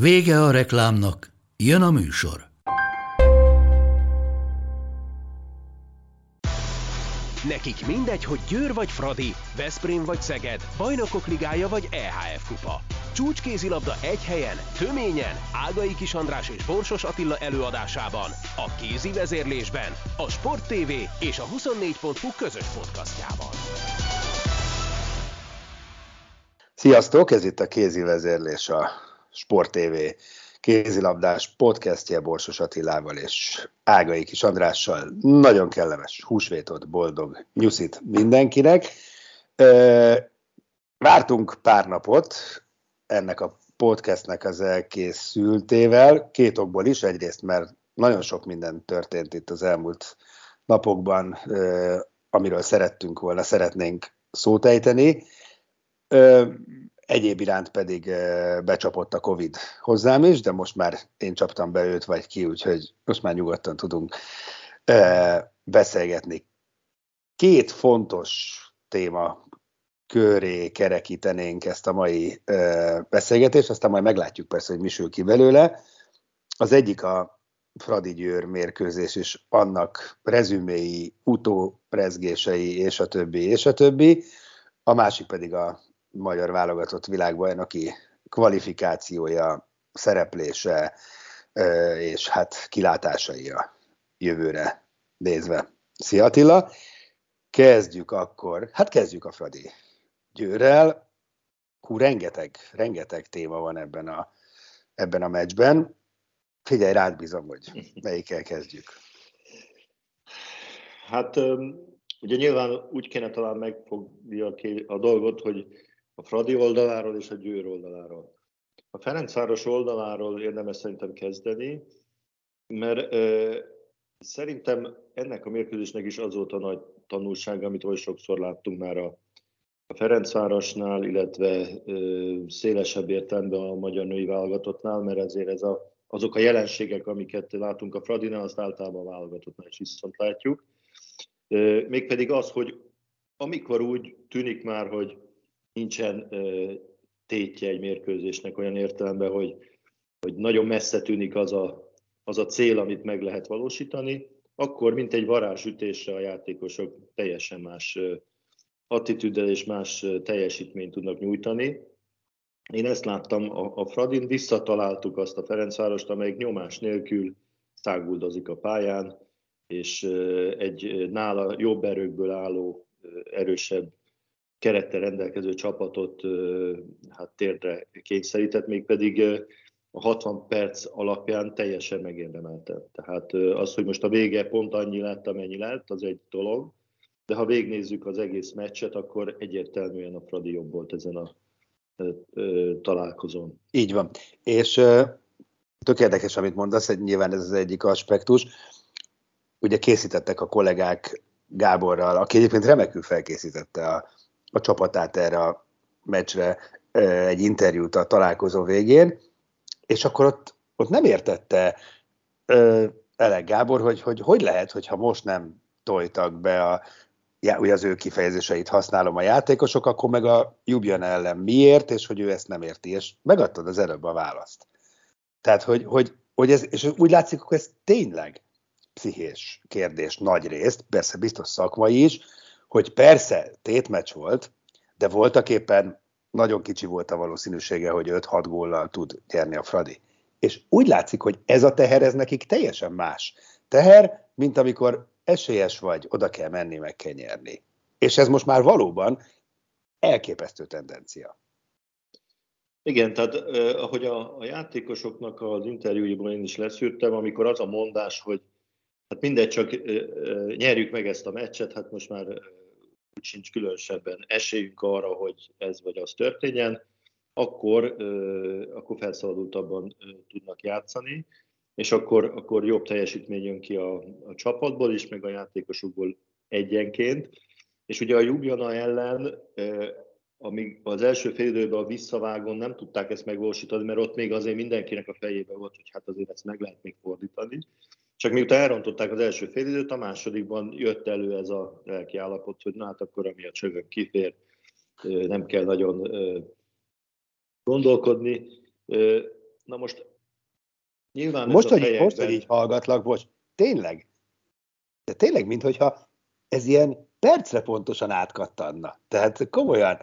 Vége a reklámnak, jön a műsor. Nekik mindegy, hogy Győr vagy Fradi, Veszprém vagy Szeged, Bajnokok Ligája vagy EHF kupa. Csúcskézilabda egy helyen, töményen, Ágai-Kiss András és Borsos Attila előadásában, a kézi vezérlésben, a Sport TV és a 24.hu közös podcastjában. Sziasztok, ez itt a kézi vezérlés, a Sport TV kézilabdás podcastje Borsos Attilával és Ágai-Kiss Andrással. Nagyon kellemes húsvétot, boldog nyuszit mindenkinek. Vártunk pár napot ennek a podcastnek az elkészültével, két okból is. Egyrészt, mert nagyon sok minden történt itt az elmúlt napokban, amiről szeretnénk szót ejteni. Egyéb iránt pedig becsapott a Covid hozzám is, de most már én csaptam be őt vagy ki, úgyhogy most már nyugodtan tudunk beszélgetni. Két fontos téma köré kerekítenénk ezt a mai beszélgetést, aztán majd meglátjuk persze, hogy mi sül ki belőle. Az egyik a Fradi-Győr mérkőzés és annak rezüméi, utórezgései és a többi. A másik pedig a magyar válogatott világbajnoki kvalifikációja, szereplése és hát kilátásai a jövőre nézve. Szia Attila! Kezdjük akkor, a Fradi Győrrel. Hú, rengeteg téma van ebben a meccsben. Figyelj, rád bízom, hogy melyikkel kezdjük. Hát ugye nyilván úgy kéne talán megfogni a dolgot, hogy a Fradi oldaláról és a Győr oldaláról. A Ferencváros oldaláról érdemes szerintem kezdeni, mert szerintem ennek a mérkőzésnek is az volt a nagy tanulsága, amit oly sokszor láttunk már a Ferencvárosnál, illetve szélesebb értelemben a magyar női válogatottnál, mert ezért azok a jelenségek, amiket látunk a Fradinál, azt általában a válogatottnál is viszont látjuk. Mégpedig az, hogy amikor úgy tűnik már, hogy nincsen tétje egy mérkőzésnek olyan értelemben, hogy nagyon messze tűnik az a cél, amit meg lehet valósítani, akkor mint egy varázsütésre a játékosok teljesen más attitűddel és más teljesítményt tudnak nyújtani. Én ezt láttam a Fradin, visszataláltuk azt a Ferencvárost, amelyik nyomás nélkül száguldozik a pályán, és egy nála jobb erőkből álló, erősebb kerettel rendelkező csapatot térdre kényszerített, mégpedig a 60 perc alapján teljesen megérdemelte. Tehát az, hogy most a vége pont annyi lett, amennyi lett, az egy dolog, de ha végignézzük az egész meccset, akkor egyértelműen a Fradi jobb volt ezen a találkozón. Így van. És tök érdekes, amit mondasz, hogy nyilván ez az egyik aspektus. Ugye készítettek a kollégák Gáborral, aki egyébként remekül felkészítette a csapatát erre a meccsre, egy interjút a találkozó végén, és akkor ott nem értette Elek Gábor, hogy lehet, hogyha most nem tojtak be ugye az ő kifejezéseit használom, a játékosok, akkor meg a Jubjan ellen miért, és hogy ő ezt nem érti, és megadtad az előbb a választ. Tehát, hogy ez, és úgy látszik, hogy ez tényleg pszichés kérdés nagy részt, persze biztos szakmai is, hogy persze tétmeccs volt, de voltak éppen nagyon kicsi volt a valószínűsége, hogy 5-6 góllal tud nyerni a Fradi. És úgy látszik, hogy ez a teher, ez nekik teljesen más teher, mint amikor esélyes vagy, oda kell menni, meg kell nyerni. És ez most már valóban elképesztő tendencia. Igen, tehát ahogy a játékosoknak az interjúiból én is leszűrtem, amikor az a mondás, hogy hát mindegy, csak nyerjük meg ezt a meccset, hát most már úgy sincs különösebben esélyünk arra, hogy ez vagy az történjen. akkor felszabadultabban tudnak játszani, és akkor jobb teljesítmény jön ki a csapatból is, meg a játékosokból egyenként. És ugye a Ljubljana ellen, amíg az első fél időben a visszavágon nem tudták ezt megvalósítani, mert ott még azért mindenkinek a fejében volt, hogy hát azért ezt meg lehet még fordítani. Csak miután elrontották az első fél időt, a másodikban jött elő ez a lelki állapot, hogy na hát akkor ami a csövön kifér, nem kell nagyon gondolkodni. Na most nyilván most, hogy helyekben... Most, hogy így hallgatlak, most tényleg, de tényleg, minthogyha ez ilyen percre pontosan átkattanna. Tehát komolyan,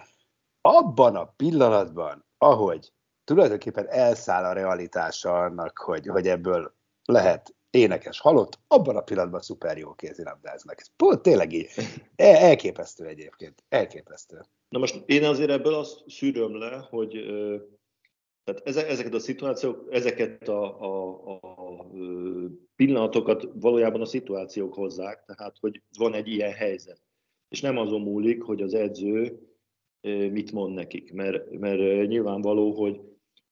abban a pillanatban, ahogy tulajdonképpen elszáll a realitása annak, hogy ebből lehet énekes halott, abban a pillanatban szuper jó kézilabdáznak. Ez pont tényleg így. Elképesztő egyébként. Elképesztő. Na most én azért ebből azt szűröm le, hogy tehát ezeket a szituációk, ezeket a pillanatokat valójában a szituációk hozzák, tehát hogy van egy ilyen helyzet. És nem azon múlik, hogy az edző mit mond nekik, mert nyilvánvaló,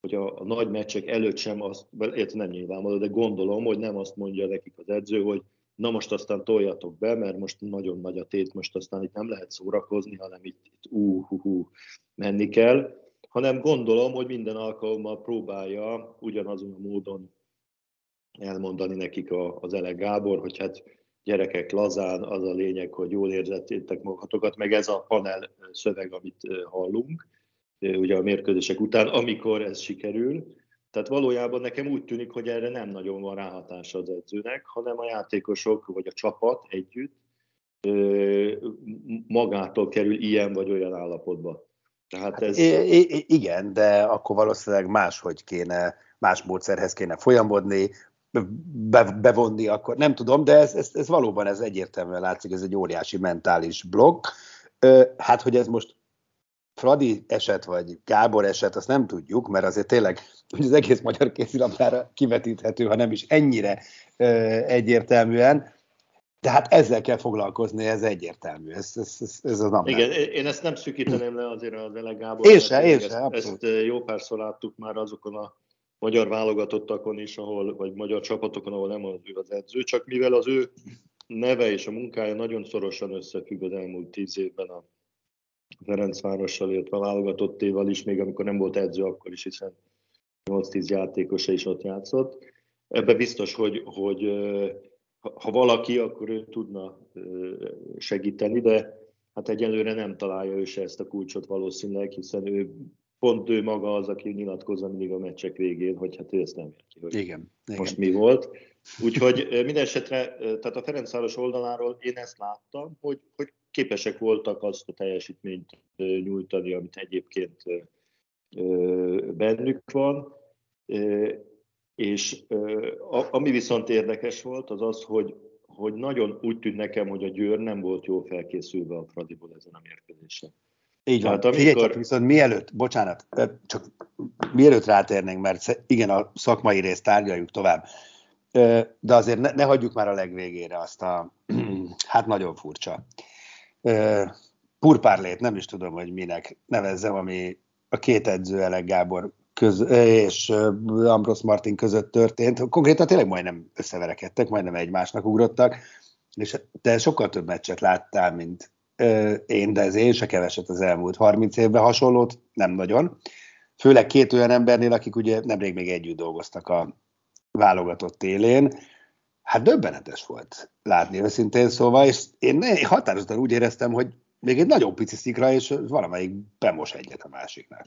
hogy a nagy meccsek előtt sem azt, nem nyilvánvaló, de gondolom, hogy nem azt mondja nekik az edző, hogy na most aztán toljatok be, mert most nagyon nagy a tét, most aztán itt nem lehet szórakozni, hanem itt menni kell, hanem gondolom, hogy minden alkalommal próbálja ugyanazon a módon elmondani nekik az Elek Gábor, hogy hát gyerekek, lazán, az a lényeg, hogy jól érzettétek magatokat, meg ez a panel szöveg, amit hallunk, ugye a mérkőzések után, amikor ez sikerül. Tehát valójában nekem úgy tűnik, hogy erre nem nagyon van ráhatása az edzőnek, hanem a játékosok vagy a csapat együtt magától kerül ilyen vagy olyan állapotba. Tehát ez... Igen, de akkor valószínűleg máshogy kéne, más módszerhez kéne folyamodni, bevonni, akkor nem tudom, de ez valóban ez egyértelműen látszik, ez egy óriási mentális blokk. Hát, hogy ez most Fradi eset, vagy Gábor eset, azt nem tudjuk, mert azért tényleg az egész magyar kézilabdára kivetíthető, ha nem is ennyire egyértelműen, de hát ezzel kell foglalkozni, ez egyértelmű. Ez az nem. Igen, én ezt nem szűkíteném le azért az Elek Gábor. Ezt jó párszor láttuk már azokon a magyar válogatottakon is, vagy magyar csapatokon, ahol nem az edző, csak mivel az ő neve és a munkája nagyon szorosan összefügg az elmúlt 10 évben a Ferencvárossal, illetve a válogatottéval is, még amikor nem volt edző, akkor is, hiszen 8-10 játékosa is ott játszott. Ebben biztos, hogy ha valaki, akkor ő tudna segíteni, de hát egyelőre nem találja ő se ezt a kulcsot valószínűleg, hiszen ő maga az, aki nyilatkozza mindig a meccsek végén, hogy hát ő ezt nem érti, hogy most mi volt. Úgyhogy minden esetre, tehát a Ferencváros oldaláról én ezt láttam, hogy képesek voltak azt a teljesítményt nyújtani, amit egyébként bennük van. És ami viszont érdekes volt, az az, hogy nagyon úgy tűnt nekem, hogy a Győr nem volt jól felkészülve a Fradiból ezen a mérkőzésen. Így van. Amikor... Figyelj csak, viszont mielőtt rátérnénk, mert igen, a szakmai részt tárgyaljuk tovább, de azért ne hagyjuk már a legvégére azt a, hát nagyon furcsa, purpárlét, nem is tudom, hogy minek nevezzem, ami a két edző, Elek Gábor és Ambros Martín között történt. Konkrétan tényleg majdnem összeverekedtek, majdnem egymásnak ugrottak, és te sokkal több meccset láttál, mint én, de ez én se keveset az elmúlt 30 évben, hasonlót nem nagyon. Főleg két olyan embernél, akik ugye nemrég még együtt dolgoztak a válogatott télén. Hát döbbenetes volt látni őszintén szóval, és én határozottan úgy éreztem, hogy még egy nagyon pici szikra, és valamelyik bemos egyet a másiknál.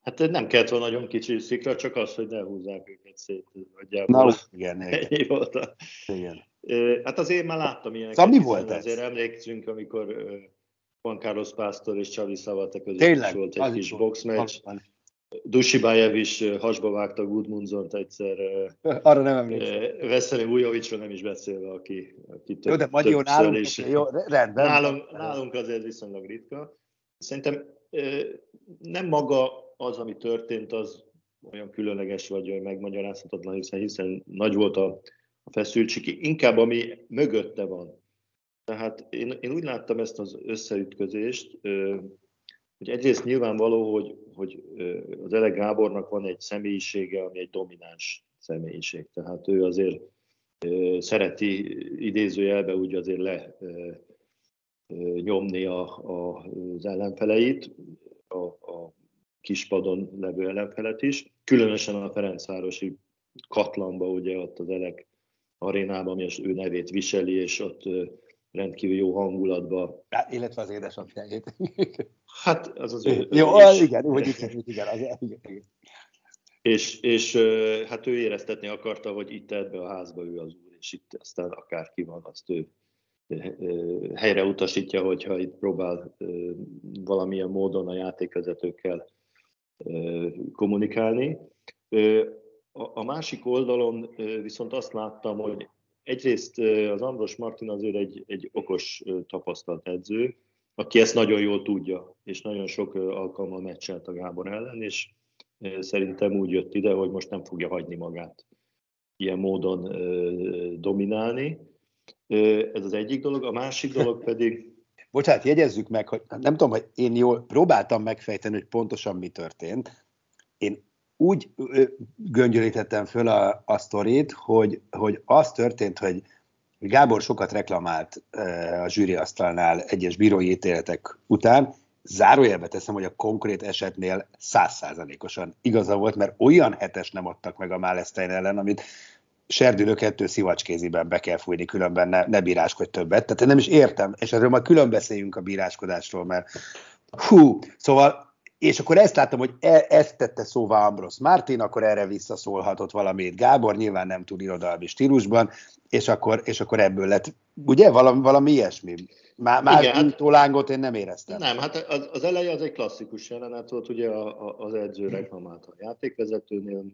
Hát nem kellett volna nagyon kicsi szikra, csak az, hogy ne húzzák őket szét. Na, igen. Hát azért már láttam ilyeneket. Szóval mi volt ez? Azért emlékszünk, amikor Juan Carlos Pastor és Charlie Savate között tényleg, is volt egy kis boxmeccs. Dujshebaev is hasba vágta Gudmundssont egyszer. Arra nem emlékszem. Veszeli Ujjváriról nem is beszélve, aki több. Jó, de magyar nálunk azért viszonylag ritka. Szerintem nem maga az, ami történt, az olyan különleges vagy megmagyarázhatatlan, hiszen nagy volt a feszültség, inkább ami mögötte van. Tehát én úgy láttam ezt az összeütközést, hogy egyrészt nyilvánvaló, hogy, hogy az Elek Gábornak van egy személyisége, ami egy domináns személyiség. Tehát ő azért szereti idézőjelbe úgy azért lenyomni az ellenfeleit, a kispadon levő ellenfelet is. Különösen a ferencvárosi Katlanba, ugye ott az Elek arénában, ami az ő nevét viseli, és ott rendkívül jó hangulatban. Illetve az édesapjájét. Hát az az ő. Jó, igen, úgy igen, igen. És hát ő éreztetni akarta, hogy itt ebbe a házba ő az úr, és itt aztán akárki van, azt ő helyre utasítja, hogyha itt próbál valamilyen módon a játékvezetőkkel kommunikálni. A másik oldalon viszont azt láttam, hogy egyrészt az Ambros Martín azért egy okos, tapasztalt edző, aki ezt nagyon jól tudja, és nagyon sok alkalommal meccselt a Gábor ellen, és szerintem úgy jött ide, hogy most nem fogja hagyni magát ilyen módon dominálni. Ez az egyik dolog, a másik dolog pedig... Bocsánat, jegyezzük meg, hogy nem tudom, hogy én jól próbáltam megfejteni, hogy pontosan mi történt. Én úgy göngyölítettem föl a sztorit, hogy az történt, hogy Gábor sokat reklamált a zsűriasztalnál egyes bírói ítéletek után. Zárójelbe teszem, hogy a konkrét esetnél 100%-osan igaza volt, mert olyan hetes nem adtak meg a Máleszten ellen, amit serdülő 2 szivacskéziben be kell fújni, különben ne bíráskodj többet. Tehát én nem is értem, és erről majd külön beszéljünk a bíráskodásról, mert hú, szóval... És akkor ezt láttam, hogy ezt tette szóvá Ambros Martín, akkor erre visszaszólhatott valamit Gábor, nyilván nem túl irodalmi stílusban, és akkor ebből lett, ugye, valami ilyesmi. Más mintó lángot én nem éreztem. Nem, hát az eleje az egy klasszikus jelenet volt, ugye az edző reklamált a játékvezetőnél,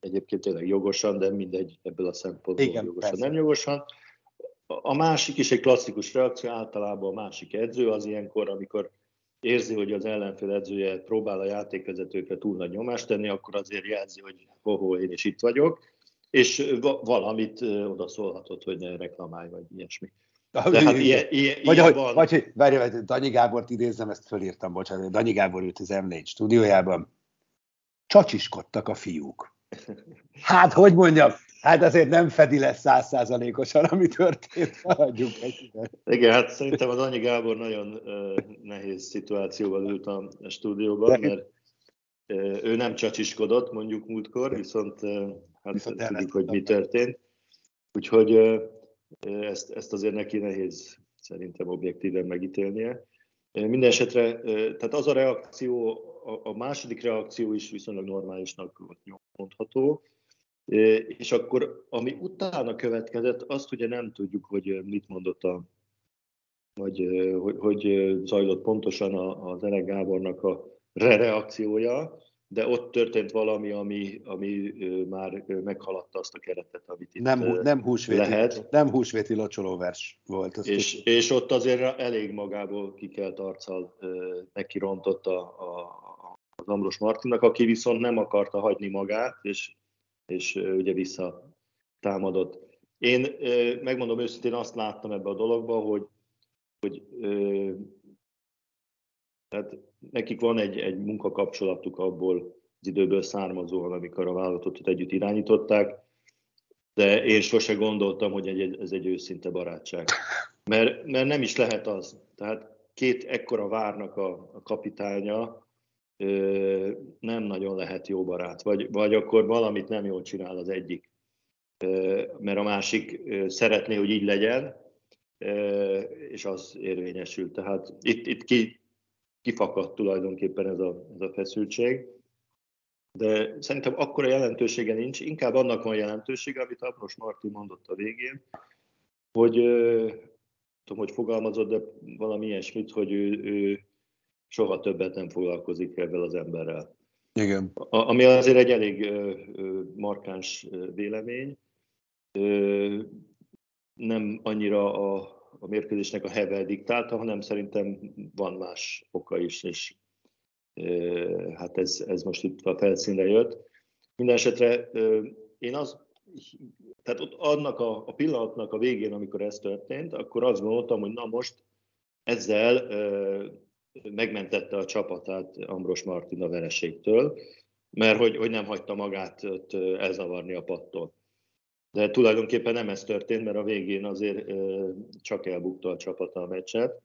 egyébként tényleg jogosan, de mindegy ebből a szempontból. Igen, jogosan, persze. Nem jogosan. A másik is egy klasszikus reakció, általában a másik edző az ilyenkor, amikor érzi, hogy az ellenfél edzője próbál a játékvezetőkre túl nagy nyomást tenni, akkor azért jelzi, hogy ho-ho, én is itt vagyok, és valamit oda szólhatott, hogy ne reklamálj, vagy ilyesmi. De hát ilyen van. Vagy, várj, Danyi Gábort idézem, ezt fölírtam, bocsánat, Danyi Gábor ült az M4 stúdiójában. Csacsiskodtak a fiúk. Hát, hogy mondjam, hát azért nem fedi le 100%-osan, ami történt, hagyjuk egy. Igen, hát szerintem az Danyi Gábor nagyon nehéz szituációban ült a stúdióban, mert ő nem csacsiskodott mondjuk múltkor, viszont hát tudjuk, hogy mi történt. Úgyhogy ezt azért neki nehéz szerintem objektíven megítélnie. Mindenesetre, tehát az a reakció, a második reakció is viszonylag normálisnak mondható, és akkor ami utána következett, azt ugye nem tudjuk, hogy mit mondott hogy zajlott pontosan az Elek Gábornak a reakciója, de ott történt valami, ami már meghaladta azt a keretet, amit itt lehet. Nem húsvéti locsolóvers volt. És ott azért elég magából kikelt arccal neki rontott az Ambros Martinnak, aki viszont nem akarta hagyni magát, és ugye visszatámadott. Én megmondom őszintén, azt láttam ebbe a dologba, hogy tehát nekik van egy munkakapcsolatuk abból az időből származóan, amikor a vállalatot együtt irányították, de én sose gondoltam, hogy ez egy őszinte barátság. Mert nem is lehet az. Tehát két ekkora várnak a kapitánya nem nagyon lehet jó barát, vagy akkor valamit nem jól csinál az egyik, mert a másik szeretné, hogy így legyen, és az érvényesül. Tehát itt kifakadt tulajdonképpen ez a feszültség, de szerintem akkora jelentősége nincs, inkább annak van jelentősége, amit Ambros Martín mondott a végén, hogy tudom, hogy fogalmazott, de valami ilyesmit, hogy ő soha többet nem foglalkozik ebben az emberrel. Igen. Ami azért egy elég markáns vélemény. Nem annyira a mérkőzésnek a heve diktálta, hanem szerintem van más oka is, és hát ez most itt a felszínre jött. Mindenesetre én tehát ott annak a pillanatnak a végén, amikor ez történt, akkor azt gondoltam, hogy na most ezzel megmentette a csapatát Ambros Martín a vereségtől, mert hogy nem hagyta magát elzavarni a pattól. De tulajdonképpen nem ez történt, mert a végén azért csak elbukta a csapata a meccset.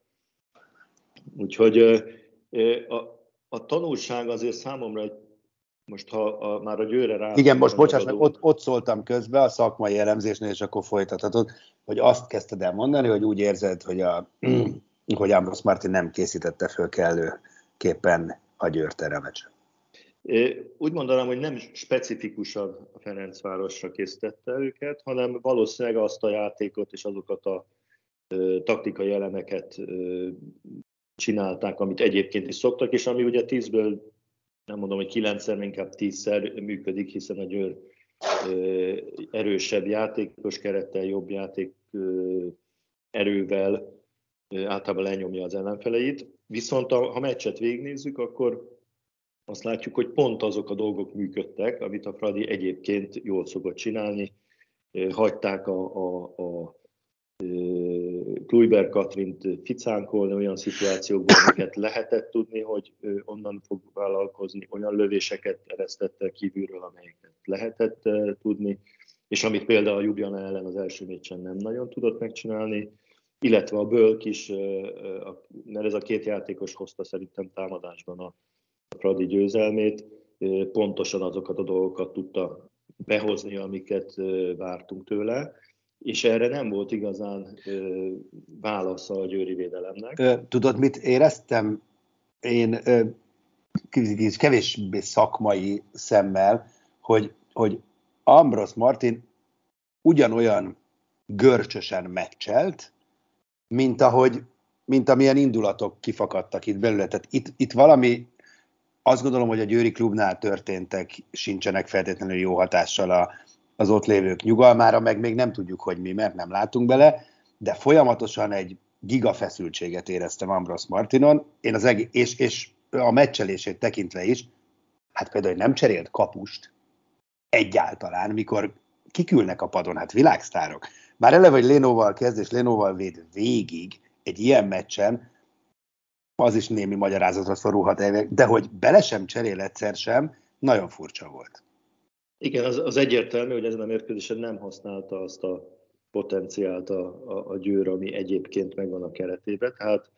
Úgyhogy a tanulság azért számomra, hogy most már a Győrre rá... Igen, most bocsás, meg ott szóltam közbe a szakmai elemzésnél, és akkor folytathatod, hogy azt kezdted el mondani, hogy úgy érzed, hogy Ambros Martín nem készítette föl kellőképpen a Győrt erre a meccset. Úgy mondanám, hogy nem specifikusan a Ferencvárosra készítette őket, hanem valószínűleg azt a játékot és azokat a taktikai elemeket csinálták, amit egyébként is szoktak, és ami ugye 10-ből, nem mondom, hogy 9-szer, inkább 10-szer működik, hiszen a Győr erősebb játékos kerettel, jobb játék erővel általában lenyomja az ellenfeleit. Viszont ha meccset végignézzük, akkor azt látjuk, hogy pont azok a dolgok működtek, amit a Fradi egyébként jól szokott csinálni. Hagyták a Kluiber Katrint ficánkolni olyan szituációkban, amiket lehetett tudni, hogy onnan fog vállalkozni, olyan lövéseket eresztette kívülről, amelyeket lehetett tudni, és amit például a Ljubljana ellen az első meccsen nem nagyon tudott megcsinálni, illetve a Bölk is, mert ez a két játékos hozta szerintem támadásban a Fradi győzelmét, pontosan azokat a dolgokat tudta behozni, amiket vártunk tőle, és erre nem volt igazán válasza a győri védelemnek. Tudod, mit éreztem? Én kevésbé szakmai szemmel, hogy Ambros Martín ugyanolyan görcsösen meccselt, mint amilyen indulatok kifakadtak itt belőle. Tehát itt valami, azt gondolom, hogy a győri klubnál történtek sincsenek feltétlenül jó hatással az ott lévők nyugalmára, meg még nem tudjuk, hogy mi, mert nem látunk bele, de folyamatosan egy gigafeszültséget éreztem Ambros Martinon, és a meccselését tekintve is, hát például nem cserélt kapust egyáltalán, mikor kikülnek a padon, hát világsztárok. Már eleve, hogy Lénóval kezd, és Lénóval véd végig egy ilyen meccsen, az is némi magyarázatra szorulhat el, de hogy bele sem cserél egyszer sem, nagyon furcsa volt. Igen, az egyértelmű, hogy ezen a mérkőzésen nem használta azt a potenciált a Győr, ami egyébként megvan a keretében. Hát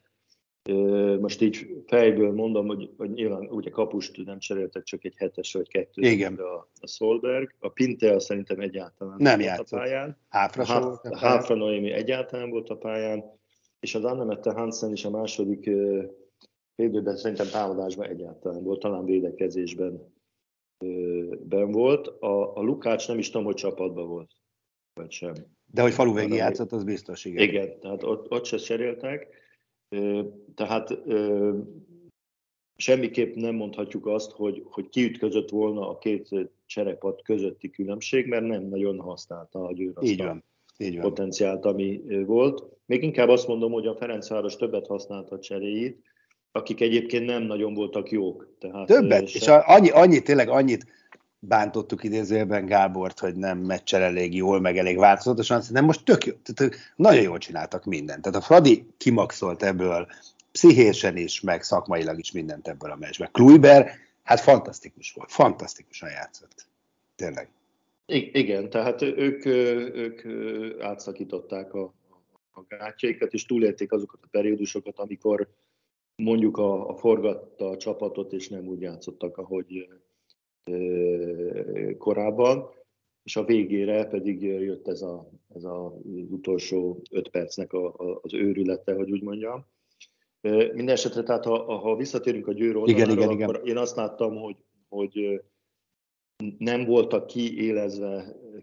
most így fejből mondom, hogy nyilván ugye kapust nem cseréltek, csak egy 7-es vagy 2-es a Solberg. A Pintér szerintem egyáltalán nem játszott a pályán. Háfra Noémi egyáltalán volt a pályán, és az Annemette Hansen is a második időben szerintem támadásban egyáltalán volt, talán védekezésben ben volt. A Lukács nem is tudom, hogy csapatban volt, vagy sem. De hogy falu végig játszott, az biztos, igen. Igen, tehát ott se cseréltek. Tehát semmiképp nem mondhatjuk azt, hogy kiütközött volna a két cserepad közötti különbség, mert nem nagyon használta a Győr azt a potenciált, ami volt. Még inkább azt mondom, hogy a Ferencváros többet használta a cseréit, akik egyébként nem nagyon voltak jók. Tehát többet, és annyit bántottuk idézőjelben Gábort, hogy nem meccsel elég jól, meg elég változatosan, szerintem most tök jó, tehát nagyon jól csináltak mindent. Tehát a Fradi kimaxolt ebből pszichésen is, meg szakmailag is mindent ebből a meccsben. Kluiber, hát fantasztikus volt, fantasztikusan játszott. Tényleg. Igen, tehát ők átszakították a gátjaikat, és túlélték azokat a periódusokat, amikor mondjuk a forgatta a csapatot, és nem úgy játszottak, ahogy korábban, és a végére pedig jött ez az utolsó 5 percnek az őrülete, hogy úgy mondjam. Mindenesetre, tehát ha visszatérünk a Győr oldalára, akkor én azt láttam, hogy nem voltak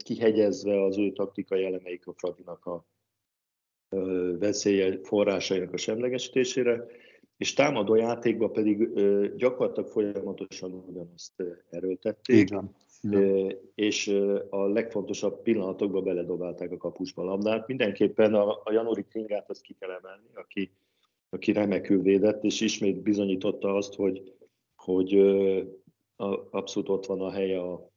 kihegyezve az ő taktikai elemeik a Fradinak a veszélye forrásainak a semlegesítésére, és támadó játékban pedig gyakorlatilag folyamatosan ugyanazt erőltették, és a legfontosabb pillanatokban beledobálták a kapusba labdát. Mindenképpen a Janori Kringát azt ki kell emelni, aki remekül védett, és ismét bizonyította azt, hogy abszolút ott van a helye a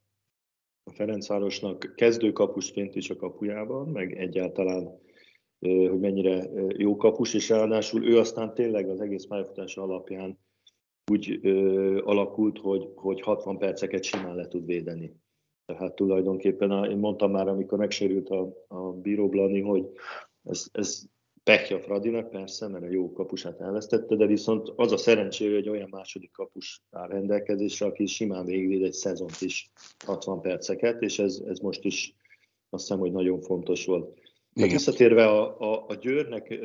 Ferencvárosnak kezdőkapusként is a kapujában, meg egyáltalán hogy mennyire jó kapus, és ráadásul ő aztán tényleg az egész pályafutása alapján úgy alakult, hogy 60 perceket simán le tud védeni. Tehát tulajdonképpen én mondtam már, amikor megsérült a Bíró Blani, hogy ez pekje a Fradinak, persze, mert a jó kapusát elvesztette, de viszont az a szerencséje, hogy olyan második kapus áll rendelkezésre, aki simán végigvéd egy szezont is 60 perceket, és ez most is azt hiszem, hogy nagyon fontos volt. Hát visszatérve a Győrnek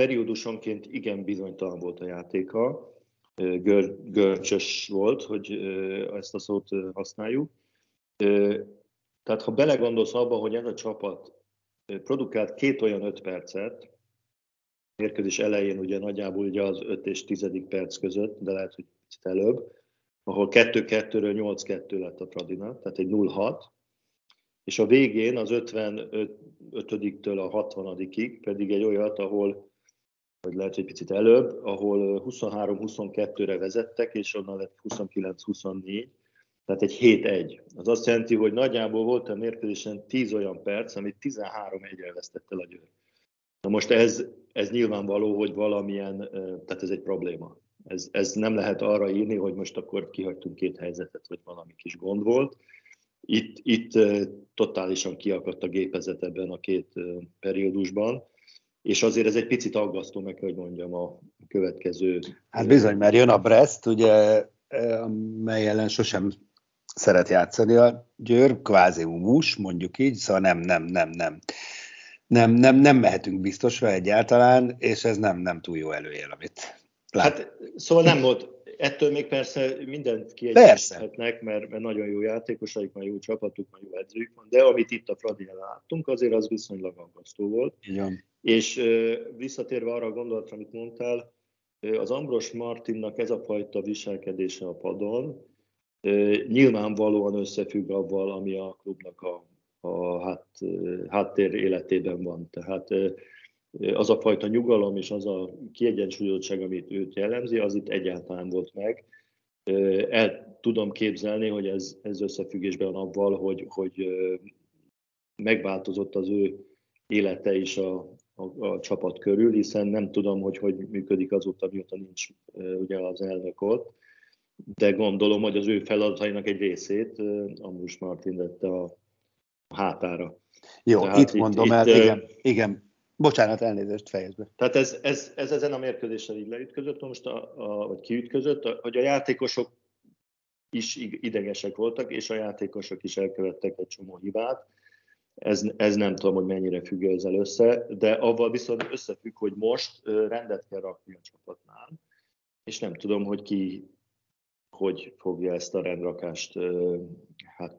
periódusonként igen bizonytalan volt a játéka, görcsös volt, hogy ezt a szót használjuk. Tehát ha belegondolsz abba, hogy ez a csapat produkált két olyan 5 percet, mérkőzés elején ugye nagyjából ugye az 5 és 10. perc között, de lehet, hogy picit előbb, ahol 2-2-ről 8-2 lett a Fradinak, tehát egy 0-6, és a végén az 55-től a 60-ig pedig egy olyat, ahol, vagy lehet, hogy picit előbb, ahol 23-22-re vezettek, és onnan lett 29-24, tehát egy 7-1. Az azt jelenti, hogy nagyjából volt a mérkőzésen 10 olyan perc, amit 13-1-re vesztett el a Győr. Na most ez nyilvánvaló, hogy valamilyen, tehát ez egy probléma. Ez nem lehet arra írni, hogy most akkor kihagytunk 2 helyzetet, vagy valami kis gond volt. Itt totálisan kiakadt a gépezet ebben a 2 periódusban, és azért ez egy picit aggasztó, meg hogy mondjam, a következő... Hát bizony, mert jön a Brest, ugye, amely ellen sosem szeret játszani a Győr, kvázi humus, mondjuk így, szóval nem mehetünk biztosra egyáltalán, és ez nem túl jó előjel, amit lát. Hát szóval nem volt... Ettől még persze mindent kiegyenlíthetnek, mert nagyon jó játékosaik, már jó csapatuk, már jó edzőjük van, de amit itt a Fradinál láttunk, azért az viszonylag aggasztó volt. Igen. És visszatérve arra a gondolatra, amit mondtál, az Ambros Martinnak ez a fajta viselkedése a padon nyilvánvalóan összefügg avval, ami a klubnak háttér életében van. Tehát az a fajta nyugalom és az a kiegyensúlyozottság, amit őt jellemzi, az itt egyáltalán volt meg. El tudom képzelni, hogy ez összefüggésben avval, hogy megváltozott az ő élete is a csapat körül, hiszen nem tudom, hogy működik azóta, mióta nincs ugye az elnök ott, de gondolom, hogy az ő feladatainak egy részét Ambros Martin tette a hátára. Jó, tehát itt mondom el, igen. Bocsánat, elnézést, fejezd be. Tehát ez ezen a mérkőzéssel így leütközött, most vagy kiütközött, hogy a játékosok is idegesek voltak, és a játékosok is elkövettek egy csomó hibát. Ez nem tudom, hogy mennyire függ ezzel össze, de avval viszont összefügg, hogy most rendet kell rakni a csapatnál, és nem tudom, hogy hogy fogja ezt a rendrakást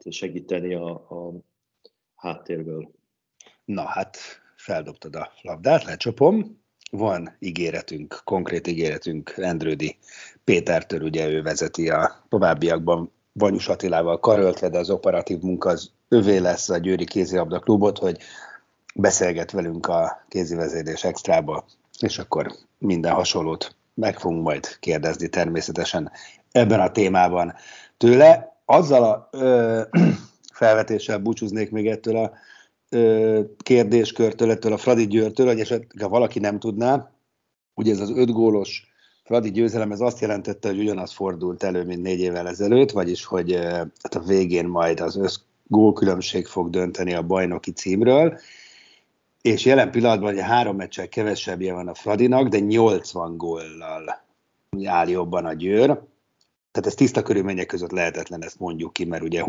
segíteni a háttérből. Na hát... Feldobtad a labdát, lecsapom. Van ígéretünk, konkrét ígéretünk Endrődi Pétertől, ugye ő vezeti a továbbiakban Vanyus Attilával karöltve, de az operatív munka az övé lesz a Győri Kézilabda Klubot, hogy beszélget velünk a kézivezérés extrába, és akkor minden hasonlót meg fogunk majd kérdezni természetesen ebben a témában tőle. Azzal a felvetéssel búcsúznék még ettől a kérdéskörtől, ettől a Fradi Győrtől, hogy esetleg, ha valaki nem tudná, ugye ez az 5 gólos Fradi győzelem, ez azt jelentette, hogy ugyanaz fordult elő, mint 4 évvel ezelőtt, vagyis, hogy hát a végén majd az gólkülönbség fog dönteni a bajnoki címről, és jelen pillanatban ugye 3 meccsel kevesebbje van a Fradinak, de 80 góllal áll jobban a Győr. Tehát ez tiszta körülmények között lehetetlen, ezt mondjuk ki, mert ugye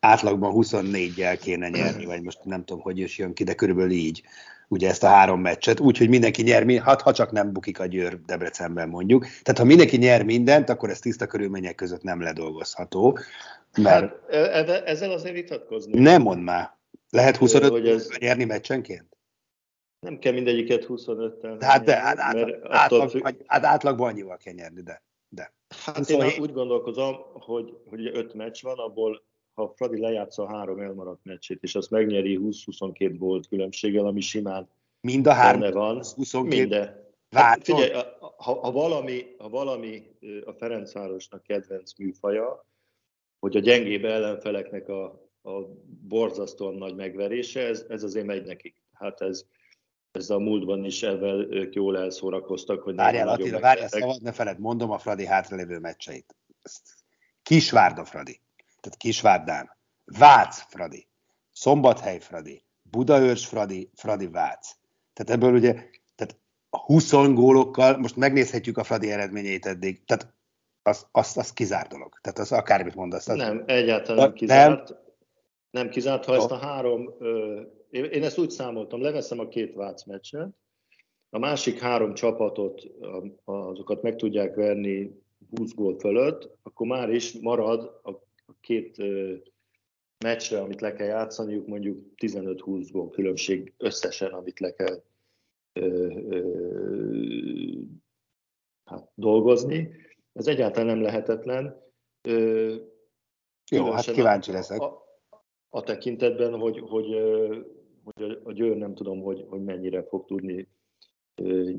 átlagban 24-jel kéne nyerni, vagy most nem tudom, hogy is jön ki, de körülbelül így, ugye ezt a 3 meccset, úgyhogy mindenki nyer mindent, ha csak nem bukik a Győr Debrecenben mondjuk. Tehát ha mindenki nyer mindent, akkor ez tiszta körülmények között nem ledolgozható. Mert hát, ezzel azért vitatkozni. Nem mondd már. Lehet 25 nyerni meccsenként? Nem kell mindegyiket 25-tel. Hát de, átlagban annyival kell nyerni, de. Hát szóval én úgy gondolkozom, hogy 5 meccs van, abból ha Fradi lejátsza a 3 elmaradt meccsét, és azt megnyeri 20-22 gólt különbséggel, ami simán mind a 3 van. 22. Figyelj, ha valami a Ferencvárosnak kedvenc műfaja, hogy a gyengébb ellenfeleknek a a borzasztóan nagy megverése, ez azért megy nekik. Hát ez a múltban is ebben ők jól elszórakoztak, hogy nem nagyon megtettek. Várjál, szabad ne feled, mondom a Fradi hátralévő meccseit. Kisvárda Fradi, tehát Kisvárdán, Vác Fradi, Szombathely Fradi, Budaörs Fradi, Fradi Vác. Tehát ebből ugye, tehát 20 gólokkal, most megnézhetjük a Fradi eredményeit eddig, tehát az kizárt dolog. Tehát az akármit mondasz. Az... Nem, egyáltalán kizárt. Nem kizárt, ha ezt a három... Én ezt úgy számoltam, leveszem a két Vác meccset, a másik három csapatot, azokat meg tudják verni 20 gól fölött, akkor már is marad a két meccsre, amit le kell játszaniuk, mondjuk 15-20 gól különbség összesen, amit le kell dolgozni. Ez egyáltalán nem lehetetlen. Jó, hát kíváncsi leszek. A tekintetben, hogy a Győr nem tudom, hogy mennyire fog tudni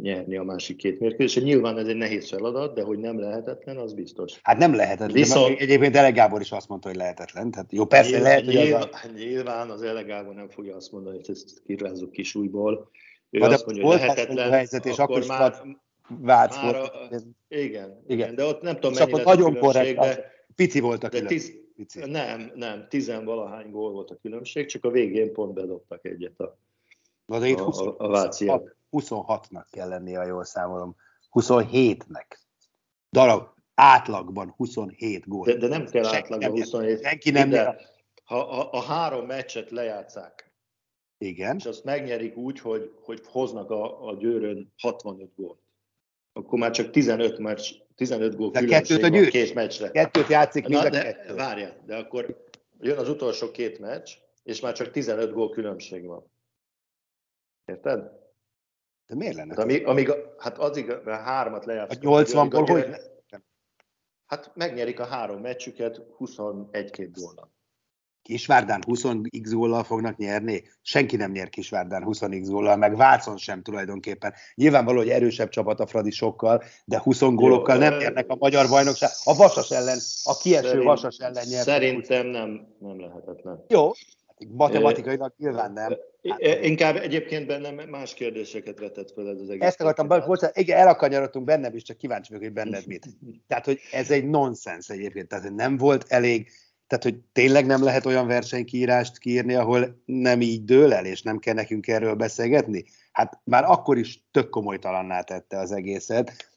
nyerni a másik két mérkőzésen. Nyilván ez egy nehéz feladat, de hogy nem lehetetlen, az biztos. Hát nem lehetetlen. Viszont... Egyébként Elek Gábor is azt mondta, hogy lehetetlen. Hát jó, persze nyilván az Elek Gábor nem fogja azt mondani, hogy ezt kirázzuk kis újból. Ő azt mondja, hogy lehetetlen, helyzet, és akkor már... Vác volt. Igen, de ott nem tudom, mennyire a különbség, de... Pici volt a különbség. Nem, 10-valahány gól volt a különbség, csak a végén pont bedobtak egyet a váciak. 26-nak kell lennie, ha jól számolom. 27-nek. Darab átlagban 27 gól. De nem kell átlagban 27. Senki nem ha a három meccset lejátszák, igen, és azt megnyerik úgy, hogy hoznak a Győrön 65 gólt, akkor már csak 15 gól különbség van két meccsre. Kettőt játszik mind a kettőt. Várjál, de akkor jön az utolsó két meccs, és már csak 15 gól különbség van. Érted? De miért lenne? Hát, addig a hármat lejátszik. A 80 gól hogy? Hát megnyerik a három meccsüket 21-2 góllal. Kisvárdán 20x góllal fognak nyerni? Senki nem nyer Kisvárdán 20x góllal, meg Vácon sem tulajdonképpen. Nyilvánvaló, hogy erősebb csapat a Fradi sokkal, de 20 gólokkal nem nyernek a magyar bajnokság. A Vasas ellen, a kieső Vasas ellen nyernek. Szerintem nem lehetetlen. Jó, matematikailag nyilván nem. Inkább egyébként bennem más kérdéseket vetett fel ez az egész. Ezt akartam, bocsánat, igen, elkanyarodtunk bennem is, csak kíváncsi vagyok, hogy benned mit. Tehát, hogy ez egy nonsens egyébként, tehát nem volt elég. Tehát, hogy tényleg nem lehet olyan versenykiírást kiírni, ahol nem így dől el, és nem kell nekünk erről beszélgetni? Hát már akkor is tök komolytalanná tette az egészet.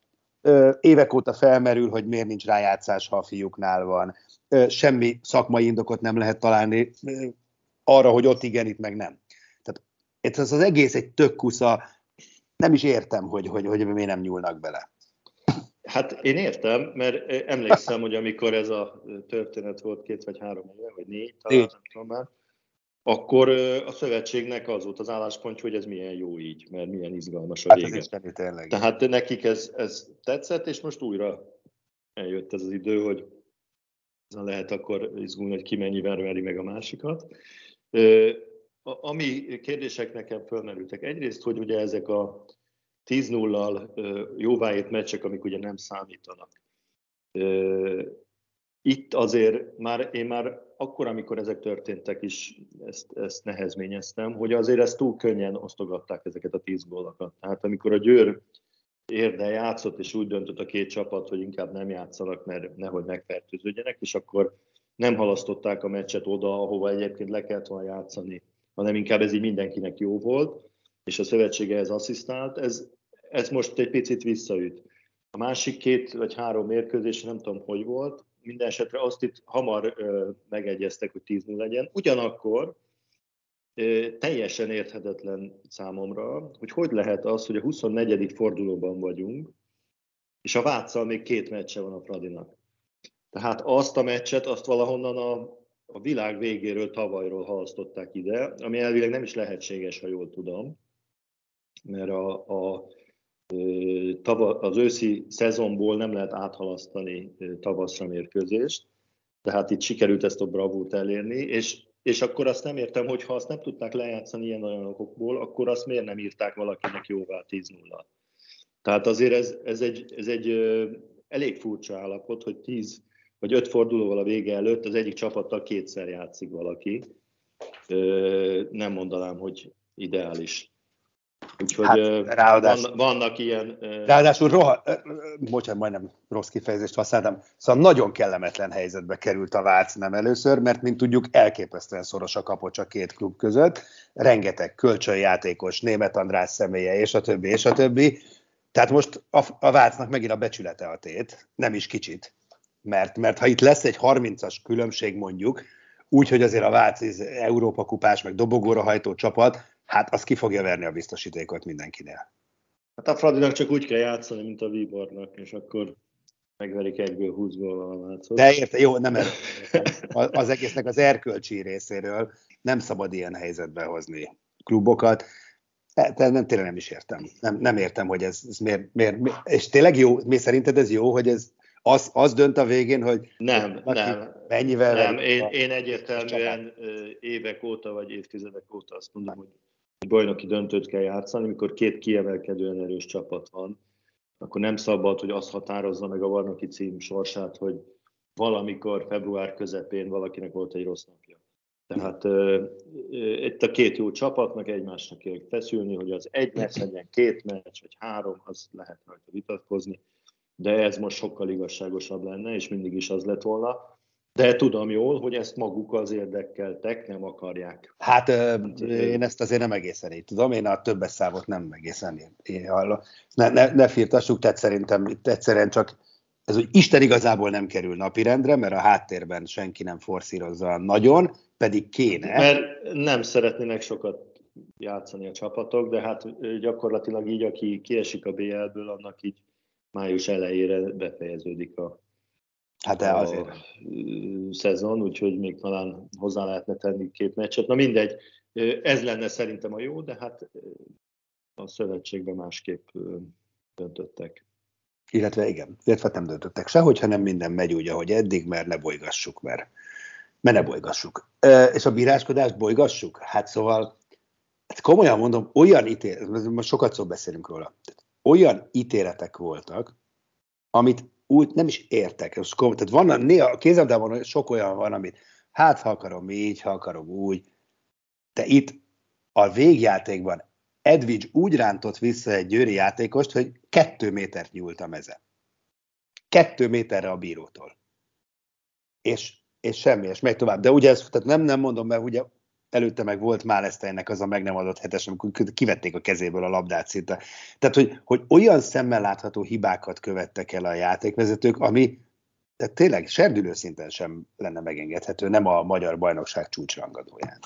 Évek óta felmerül, hogy miért nincs rájátszás, ha a fiúknál van. Semmi szakmai indokot nem lehet találni arra, hogy ott igen, itt meg nem. Tehát ez az egész egy tök kusza. Nem is értem, hogy miért nem nyúlnak bele. Hát én értem, mert emlékszem, hogy amikor ez a történet volt 2 vagy 3 éve, vagy 4, talán nem tudom már, akkor a szövetségnek az volt az álláspontja, hogy ez milyen jó így, mert milyen izgalmas a vége. Hát tehát nekik ez tetszett, és most újra eljött ez az idő, hogy lehet akkor izgulni, hogy ki mennyivel veri meg a másikat. Ami kérdések nekem fölmerültek. Egyrészt, hogy ugye ezek a 10-0-al jóváért meccsek, amik ugye nem számítanak. Itt azért én már akkor, amikor ezek történtek is, ezt nehezményeztem, hogy azért ezt túl könnyen osztogatták ezeket a 10 gólakat. Tehát amikor a Győr érdel játszott, és úgy döntött a két csapat, hogy inkább nem játszanak, mert nehogy megfertőződjenek, és akkor nem halasztották a meccset oda, ahova egyébként le kellett volna játszani, hanem inkább ez így mindenkinek jó volt, és a szövetség ehhez asszisztált, ez most egy picit visszaüt. A másik 2 vagy 3 mérkőzés, nem tudom, hogy volt, minden esetre azt itt hamar megegyeztek, hogy 10-0 legyen. Ugyanakkor teljesen érthetetlen számomra, hogy lehet az, hogy a 24. fordulóban vagyunk, és a Váccal még 2 meccse van a Fradinak. Tehát azt a meccset, azt valahonnan a világ végéről, tavalyról halasztották ide, ami elvileg nem is lehetséges, ha jól tudom, mert az őszi szezonból nem lehet áthalasztani tavaszra mérkőzést, tehát itt sikerült ezt a bravúrt elérni, és akkor azt nem értem, hogy ha azt nem tudták lejátszani ilyen olyan okokból, akkor azt miért nem írták valakinek jóvá 10-0-nal. Tehát azért ez egy elég furcsa állapot, hogy 10 vagy 5 fordulóval a vége előtt az egyik csapattal kétszer játszik valaki. Nem mondanám, hogy ideális. Úgyhogy hát, vannak ilyen... Ráadásul bocsánat, majdnem rossz kifejezést használtam. Szóval nagyon kellemetlen helyzetbe került a Vác nem először, mert mint tudjuk, elképesztően szoros a kapocs a két klub között. Rengeteg kölcsönjátékos, Németh András személye, és a többi, és a többi. Tehát most a Vácnak megint a becsülete a tét, nem is kicsit. Mert ha itt lesz egy 30-as különbség mondjuk, úgyhogy azért a Vác Európa kupás, meg dobogóra hajtó csapat, hát az ki fogja verni a biztosítékot mindenkinél. Hát a Fradinak csak úgy kell játszani, mint a Vibornak, és akkor megverik egyből 20 góllal a Vácot. De érte, jó, nem az egésznek az erkölcsi részéről nem szabad ilyen helyzetbe hozni klubokat. Nem, tényleg nem is értem. Nem értem, hogy ez miért. És tényleg jó, mi szerinted ez jó, hogy ez az dönt a végén, hogy nem. Mennyivel... Nem, én egyértelműen évek óta, vagy évtizedek óta azt mondom, hogy egy bajnoki döntőt kell játszani, amikor két kiemelkedően erős csapat van, akkor nem szabad, hogy az határozza meg a bajnoki cím sorsát, hogy valamikor február közepén valakinek volt egy rossz napja. Tehát itt a két jó csapatnak egymásnak kell feszülni, hogy az egy meccs legyen, két meccs, vagy három, az lehet rajta vitatkozni, de ez most sokkal igazságosabb lenne, és mindig is az lett volna. De tudom jól, hogy ezt maguk az érdekeltek, nem akarják. Hát én ezt azért nem egészen így tudom, én a többes számot nem egészen így hallom. Ne firtassuk, tehát szerintem itt egyszerűen csak ez úgy Isten igazából nem kerül napirendre, mert a háttérben senki nem forszírozza nagyon, pedig kéne. Mert nem szeretnének sokat játszani a csapatok, de hát gyakorlatilag így, aki kiesik a BL-ből, annak így május elejére befejeződik a szezon, úgyhogy még talán hozzá lehetne tenni két meccset. Na mindegy, ez lenne szerintem a jó, de hát a szövetségben másképp döntöttek. Illetve igen, illetve nem döntöttek sehogy, hanem minden megy úgy, ahogy eddig, mert ne bolygassuk, mert ne bolygassuk. És a bíráskodást bolygassuk? Hát szóval, komolyan mondom, olyan ítéletek, most sokat szó beszélünk róla, olyan ítéletek voltak, amit úgy nem is értek. Tehát van, néha a kézlabdában sok olyan van, amit hát ha akarom így, ha akarom úgy. De itt a végjátékban Edvics úgy rántott vissza egy győri játékost, hogy 2 métert nyúlt a meze. 2 méterre a bírótól. És semmi, és megy tovább. De ugye ezt, tehát nem mondom, mert ugye előtte meg volt Málesztennek az a meg nem adott hetes, amikor kivették a kezéből a labdát szinte. Tehát, hogy olyan szemmel látható hibákat követtek el a játékvezetők, ami tehát tényleg serdülő szinten sem lenne megengedhető, nem a magyar bajnokság csúcsrangadóján.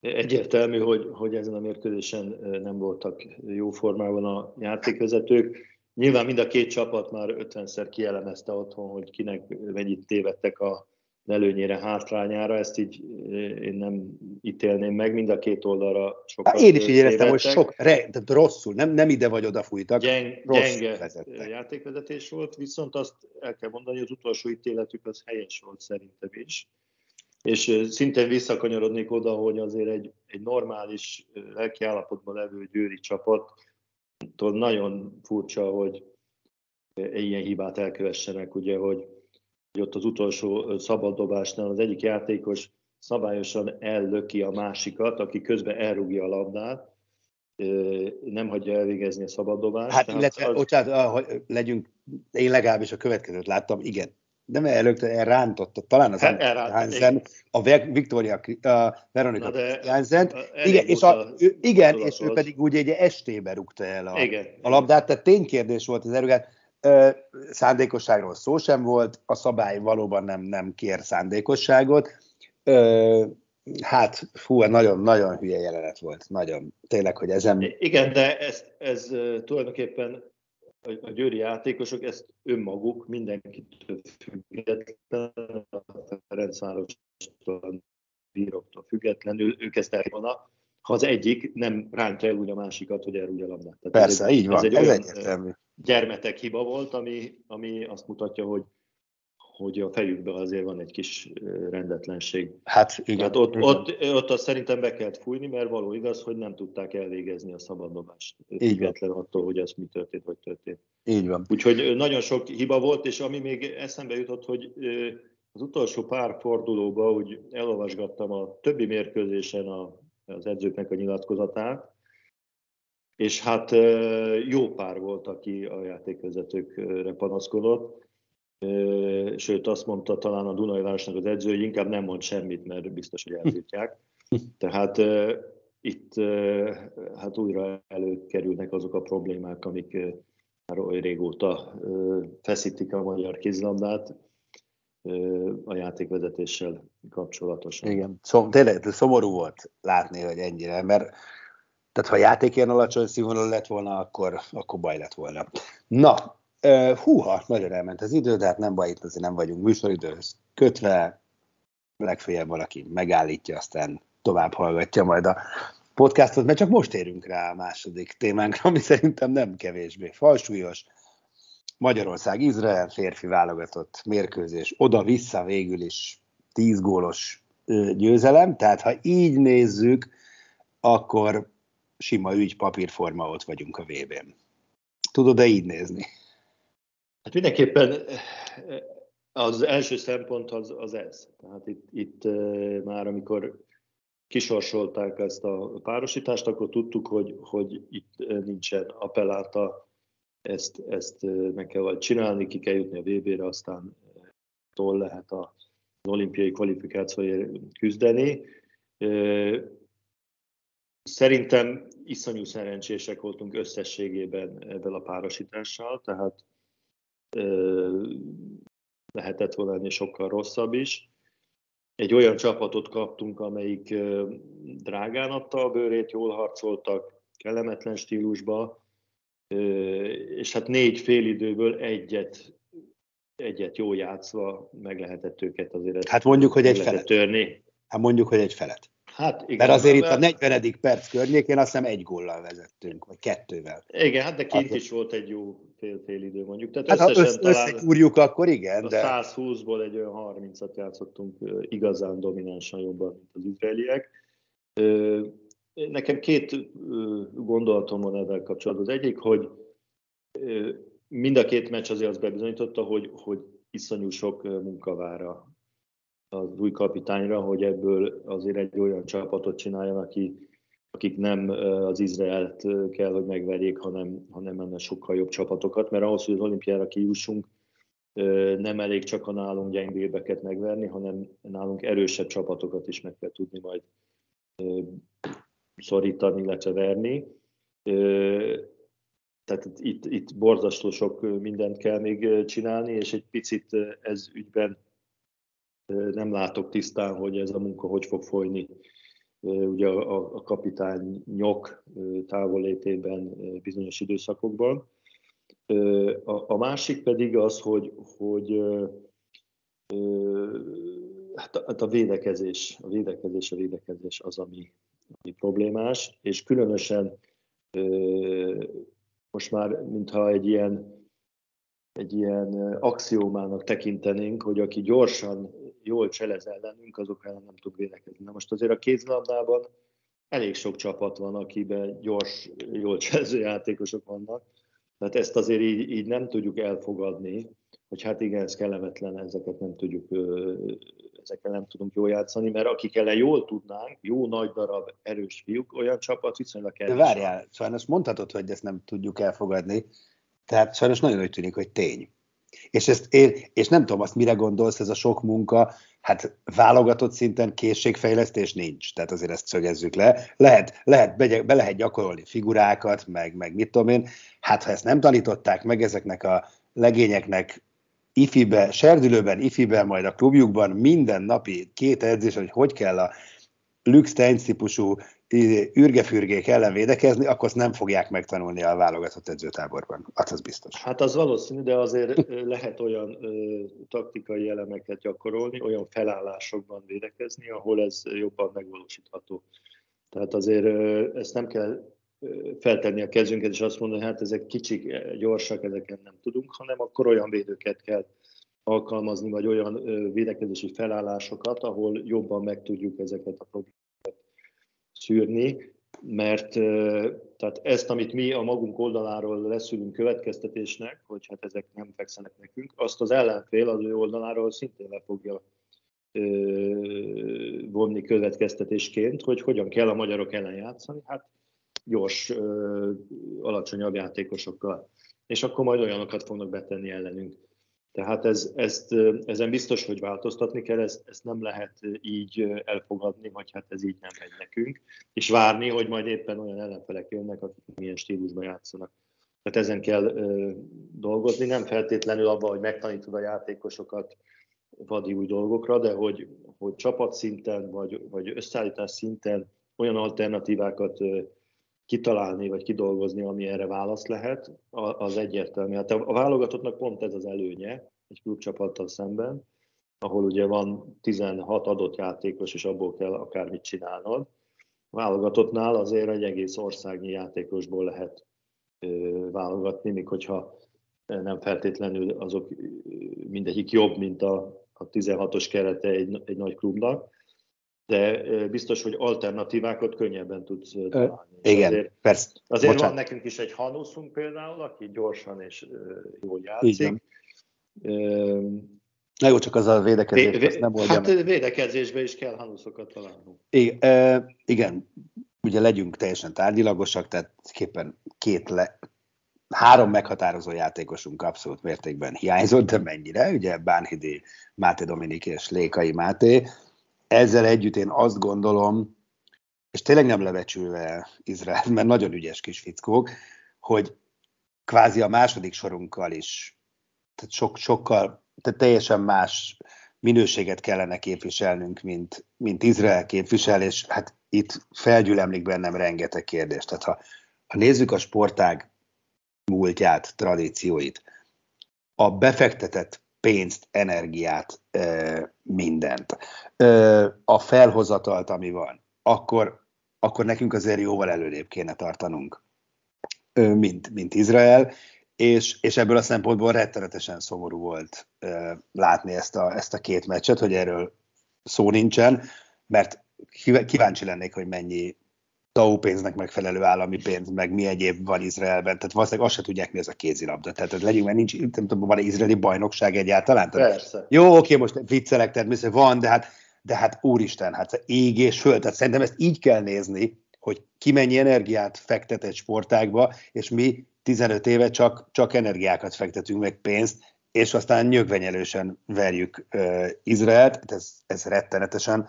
Egyértelmű, hogy ezen a mérkőzésen nem voltak jó formában a játékvezetők. Nyilván mind a két csapat már 50-szer kielemezte otthon, hogy kinek mennyit tévedtek a előnyére, hátrányára, ezt így én nem ítélném meg, mind a két oldalra sokat tévedtek. Én is így éreztem, hogy rosszul, nem ide vagy odafújtak, gyenge vezettek. Játékvezetés volt, viszont azt el kell mondani, hogy az utolsó ítéletük az helyes volt szerintem is. És szintén visszakanyarodnék oda, hogy azért egy normális lelkiállapotban levő győri csapattól nagyon furcsa, hogy ilyen hibát elkövessenek, ugye, hogy ott az utolsó szabaddobásnál az egyik játékos szabályosan ellöki a másikat, aki közben elrúgja a labdát, nem hagyja elvégezni a szabaddobást. Hát illetve, én legalábbis a következőt láttam, igen. Nem előtte elrántotta, talán az Hansen, a Veronika Hansen, igen, és ő pedig úgy egy estébe rúgta el a labdát, tehát ténykérdés volt az elrúgás. Szándékosságról szó sem volt, a szabály valóban nem kér szándékosságot. Nagyon-nagyon hülye jelenet volt, nagyon, tényleg, hogy ezen... Igen, de ez tulajdonképpen a győri játékosok ezt önmaguk, mindenkitől függetlenül, a Ferencvárostól, bíróktól függetlenül, ők ezt elvonnak, ha az egyik nem rántja el úgy a másikat, hogy elrúgja a labdát. Persze, így van, ez egyértelmű. Gyermetek hiba volt, ami azt mutatja, hogy hogy a fejükben azért van egy kis rendetlenség. Hát igen. Hát ott azt szerintem be kellett fújni, mert való igaz, hogy nem tudták elvégezni a szabaddobást. Függetlenül attól, hogy az mi történt, vagy történt. Így van. Úgyhogy nagyon sok hiba volt, és ami még eszembe jutott, hogy az utolsó pár fordulóban úgy elolvasgattam a többi mérkőzésen az edzőknek a nyilatkozatát, és hát jó pár volt, aki a játékvezetőkre panaszkodott. Sőt, azt mondta talán a Dunajvárosnak az edző, hogy inkább nem mond semmit, mert biztos, hogy elzítják. Tehát itt hát újra előkerülnek azok a problémák, amik már olyan régóta feszítik a magyar kézilabdát a játékvezetéssel kapcsolatosan. Igen, tényleg szomorú volt látni, hogy ennyire, mert tehát ha játék ilyen alacsony színvonalon lett volna, akkor baj lett volna. Na, húha, nagyon elment az idő, de hát nem baj, itt azért nem vagyunk műsoridőhöz kötve. Legfeljebb valaki megállítja, aztán tovább hallgatja majd a podcastot, mert csak most érünk rá a második témánkra, ami szerintem nem kevésbé falsúlyos. Magyarország-Izrael férfi válogatott mérkőzés, oda-vissza végül is 10 gólos győzelem, tehát ha így nézzük, akkor sima ügy, papírforma, ott vagyunk a VB-n. Tudod-e így nézni? Hát mindenképpen az első szempont az ez. Tehát itt már amikor kisorsolták ezt a párosítást, akkor tudtuk, hogy itt nincsen appelláta, ezt meg kell vagy csinálni, ki kell jutni a VB-re, aztán tól lehet az olimpiai kvalifikációért küzdeni. Szerintem iszonyú szerencsések voltunk összességében ebben a párosítással, tehát lehetett volna ennél sokkal rosszabb is. Egy olyan csapatot kaptunk, amelyik drágán adta a bőrét, jól harcoltak, kellemetlen stílusba, és hát 4 félidőből egyet jól játszva meg lehetett őket azért. Hát mondjuk, hogy egy felet. Törni. Hát mondjuk, hogy egy felet. Hát, igen, mert azért itt a 40. perc környékén azt hiszem 1 góllal vezettünk, vagy 2-vel. Igen, hát de kint is volt egy jó fél idő mondjuk. Tehát hát összekúrjuk akkor, igen. A 120-ból egy olyan 30-at játszottunk igazán dominánsan jobban, mint az izraeliek. Nekem 2 gondolatom van ezzel kapcsolatban. Az egyik, hogy mind a 2 meccs azért azt bebizonyította, hogy iszonyú sok munkavára az új kapitányra, hogy ebből azért egy olyan csapatot csináljon, akik nem az Izraelt kell, hogy megverjék, hanem ennél sokkal jobb csapatokat, mert ahhoz, hogy az olimpiára kijussunk, nem elég csak a nálunk gyengébbeket megverni, hanem nálunk erősebb csapatokat is meg kell tudni majd szorítani, illetve verni. Tehát itt borzasztó sok mindent kell még csinálni, és egy picit ez ügyben nem látok tisztán, hogy ez a munka hogy fog folyni. Ugye a kapitányok távollétében bizonyos időszakokban. A másik pedig az, hogy hát a védekezés az, ami problémás, és különösen most már mintha egy ilyen axiomának tekintenénk, hogy aki gyorsan jól cselez ellenünk, azok ellen nem tud védekezni. Na most azért a kézilabdában elég sok csapat van, akiben gyors, jól cselező játékosok vannak. Tehát ezt azért így nem tudjuk elfogadni, hogy hát igen, ez kellemetlen, ezekkel nem tudunk jól játszani, mert akik ellen jól tudnánk, jó nagy darab erős fiúk, olyan csapat viszonylag kevés. De várjál, sajnos mondhatod, hogy ezt nem tudjuk elfogadni. Tehát sajnos nagyon úgy tűnik, hogy tény. És nem tudom, azt mire gondolsz, ez a sok munka, hát válogatott szinten készségfejlesztés nincs. Tehát azért ezt szögezzük le. Be lehet gyakorolni figurákat, meg mit tudom én. Hát ha ezt nem tanították meg ezeknek a legényeknek ifibe, serdülőben, ifiben, majd a klubjukban minden napi 2 edzés, hogy kell a Lux Tenc típusú ürgefürgék ellen védekezni, akkor azt nem fogják megtanulni a válogatott edzőtáborban. Az biztos. Hát az valószínű, de azért lehet olyan taktikai elemeket gyakorolni, olyan felállásokban védekezni, ahol ez jobban megvalósítható. Tehát azért ezt nem kell feltenni a kezünket, és azt mondani, hát ezek kicsik, gyorsak, ezeken nem tudunk, hanem akkor olyan védőket kell alkalmazni, vagy olyan védekezési felállásokat, ahol jobban meg tudjuk ezeket a problémákat szűrni, mert tehát ezt, amit mi a magunk oldaláról leszűrünk következtetésnek, hogy hát ezek nem fekszenek nekünk, azt az ellenfél az ő oldaláról szintén le fogja vonni következtetésként, hogy hogyan kell a magyarok ellen játszani, hát gyors, alacsonyabb játékosokkal. És akkor majd olyanokat fognak betenni ellenünk. Tehát ezen biztos, hogy változtatni kell, ezt nem lehet így elfogadni, vagy hát ez így nem megy nekünk, és várni, hogy majd éppen olyan ellenfelek jönnek, akik milyen stílusban játszanak. Tehát ezen kell dolgozni, nem feltétlenül abban, hogy megtanítod a játékosokat vadi új dolgokra, de hogy csapatszinten, vagy összeállítás szinten olyan alternatívákat kitalálni, vagy kidolgozni, ami erre válasz lehet, az egyértelmű. Hát a válogatottnak pont ez az előnye egy klubcsapattal szemben, ahol ugye van 16 adott játékos, és abból kell akármit csinálnod. A válogatottnál azért egy egész országnyi játékosból lehet válogatni, még hogyha nem feltétlenül azok mindegyik jobb, mint a 16-os kerete egy nagy klubnak. De biztos, hogy alternatívákat könnyebben tudsz találni. Igen, persze. Azért bocsánat. Van nekünk is egy Hanuszunk például, aki gyorsan és jól játszik. Na jó, csak az a védekezés, azt nem oldja meg. Hát védekezésben is kell Hanuszokat találnunk. Igen, ugye legyünk teljesen tárgyilagosak, tehát képen három meghatározó játékosunk abszolút mértékben hiányzott, de mennyire? Ugye Bánhidi, Máté Dominik és Lékai Máté. Ezzel együtt én azt gondolom, és tényleg nem lebecsülve Izrael, mert nagyon ügyes kis fickók, hogy kvázi a második sorunkkal is, tehát sokkal teljesen más minőséget kellene képviselnünk, mint Izrael képvisel, és hát itt felgyülemlik bennem rengeteg kérdés. Tehát ha nézzük a sportág múltját, tradícióit, a befektetett pénzt, energiát, mindent, a felhozatalt, ami van, akkor nekünk azért jóval előrébb kéne tartanunk, mint Izrael, és ebből a szempontból rettenetesen szomorú volt látni ezt a két meccset, hogy erről szó nincsen, mert kíváncsi lennék, hogy mennyi TAO pénznek megfelelő állami pénz, meg mi egyéb van Izraelben, tehát valószínűleg azt se tudják, mi az a kézilabda. Tehát legyünk, mert nincs, nem tudom, van izraeli bajnokság egyáltalán. Persze. Jó, oké, most viccelek, természetesen van, de hát úristen, hát ég és föld. Tehát szerintem ezt így kell nézni, hogy ki mennyi energiát fektet egy sportágba, és mi 15 éve csak energiákat fektetünk, meg pénzt, és aztán nyögvenyelősen verjük Izraelt. Ez rettenetesen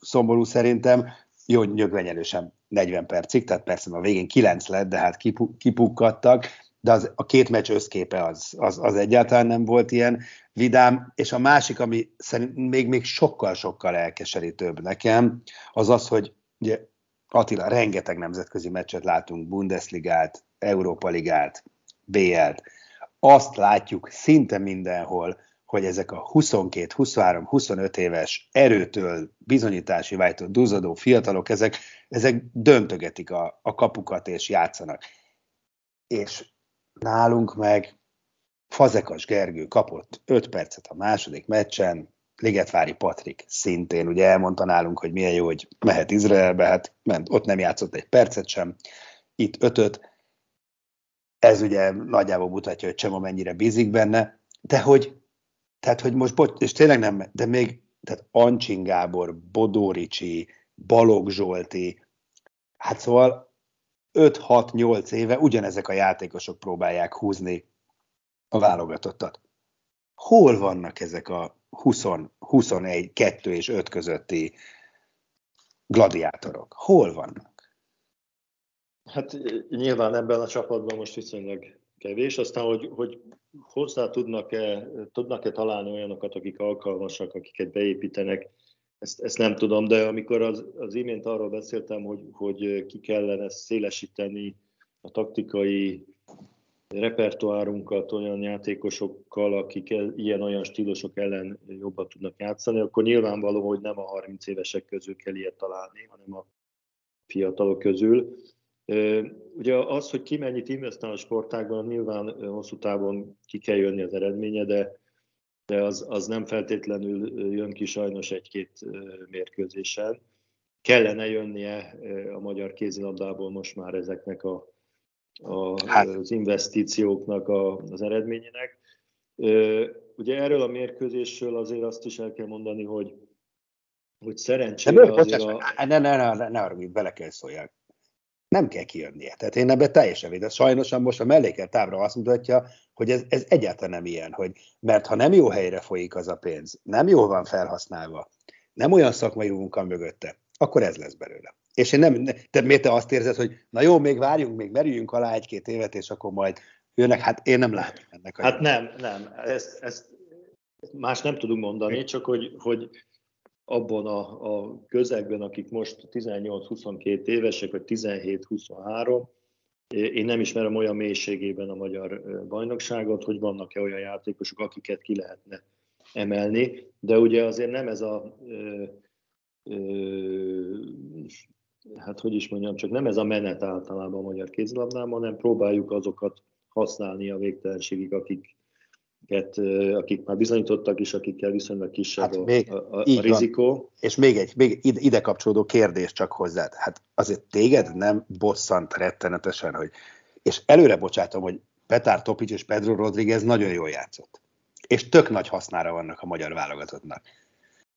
szomorú szerintem. Jó, nyögvenyelősen 40 percig, tehát persze a végén 9 lett, de hát kipukkadtak, de a két meccs összképe az egyáltalán nem volt ilyen vidám, és a másik, ami szerintem még sokkal-sokkal elkeserítőbb nekem, az, hogy ugye, Attila, rengeteg nemzetközi meccset látunk, Bundesligát, Európa Ligát, BL-t, azt látjuk szinte mindenhol, hogy ezek a 22, 23, 25 éves erőtől, bizonyítási vágytól duzzadó fiatalok, ezek döntögetik a kapukat és játszanak. És nálunk meg Fazekas Gergő kapott 5 percet a második meccsen, Ligetvári Patrik szintén, ugye elmondta nálunk, hogy milyen jó, hogy mehet Izraelbe, hát ment, ott nem játszott egy percet sem, itt 5-öt. Ez ugye nagyjából mutatja, hogy Csema mennyire bízik benne, Tehát, hogy most, és tényleg nem, de még tehát Ancsin Gábor, Bodóricsi, Balogh Zsolti, hát szóval 5-6-8 éve ugyanezek a játékosok próbálják húzni a válogatottat. Hol vannak ezek a 20, 21, 2 és 5 közötti gladiátorok? Hol vannak? Hát nyilván ebben a csapatban most viszonylag kevés, aztán, hogy hozzá tudnak-e találni olyanokat, akik alkalmasak, akiket beépítenek, ezt nem tudom, de amikor az imént arról beszéltem, hogy ki kellene szélesíteni a taktikai repertoárunkat olyan játékosokkal, akik ilyen-olyan stílusok ellen jobban tudnak játszani, akkor nyilvánvaló, hogy nem a 30 évesek közül kell ilyet találni, hanem a fiatalok közül. Ugye az, hogy ki mennyit investál a sportágban, nyilván hosszú távon ki kell jönni az eredménye, de de az nem feltétlenül jön ki sajnos egy-két mérkőzésen. Kellene jönnie a magyar kézilabdából most már ezeknek az investícióknak az eredményének. Ugye erről a mérkőzésről azért azt is el kell mondani, hogy szerencsére azért ne bele kell szólják. Nem kell kijönnie. Tehát én ebben teljesen védem. Sajnosan most a mellékelt ábra azt mutatja, hogy ez egyáltalán nem ilyen, mert ha nem jó helyre folyik az a pénz, nem jól van felhasználva, nem olyan szakmai munka mögötte, akkor ez lesz belőle. És én nem, miért te azt érzed, hogy na jó, még várjunk, még merüljünk alá egy-két évet, és akkor majd jönnek, hát én nem látom ennek. Hát nem, ezt más nem tudunk mondani, csak hogy abban a közegben, akik most 18-22 évesek, vagy 17-23, én nem ismerem olyan mélységében a magyar bajnokságot, hogy vannak-e olyan játékosok, akiket ki lehetne emelni, de ugye azért nem ez a... hát hogy is mondjam, csak nem ez a menet általában a magyar kézilabdában, hanem próbáljuk azokat használni a végtelenségig, akik már bizonyítottak is, akikkel viszonylag kisebb a rizikó. És még ide kapcsolódó kérdés csak hozzád. Hát azért téged nem bosszant rettenetesen, és előre bocsátom, hogy Petar Topic és Pedro Rodríguez nagyon jól játszott. És tök nagy hasznára vannak a magyar válogatottnak.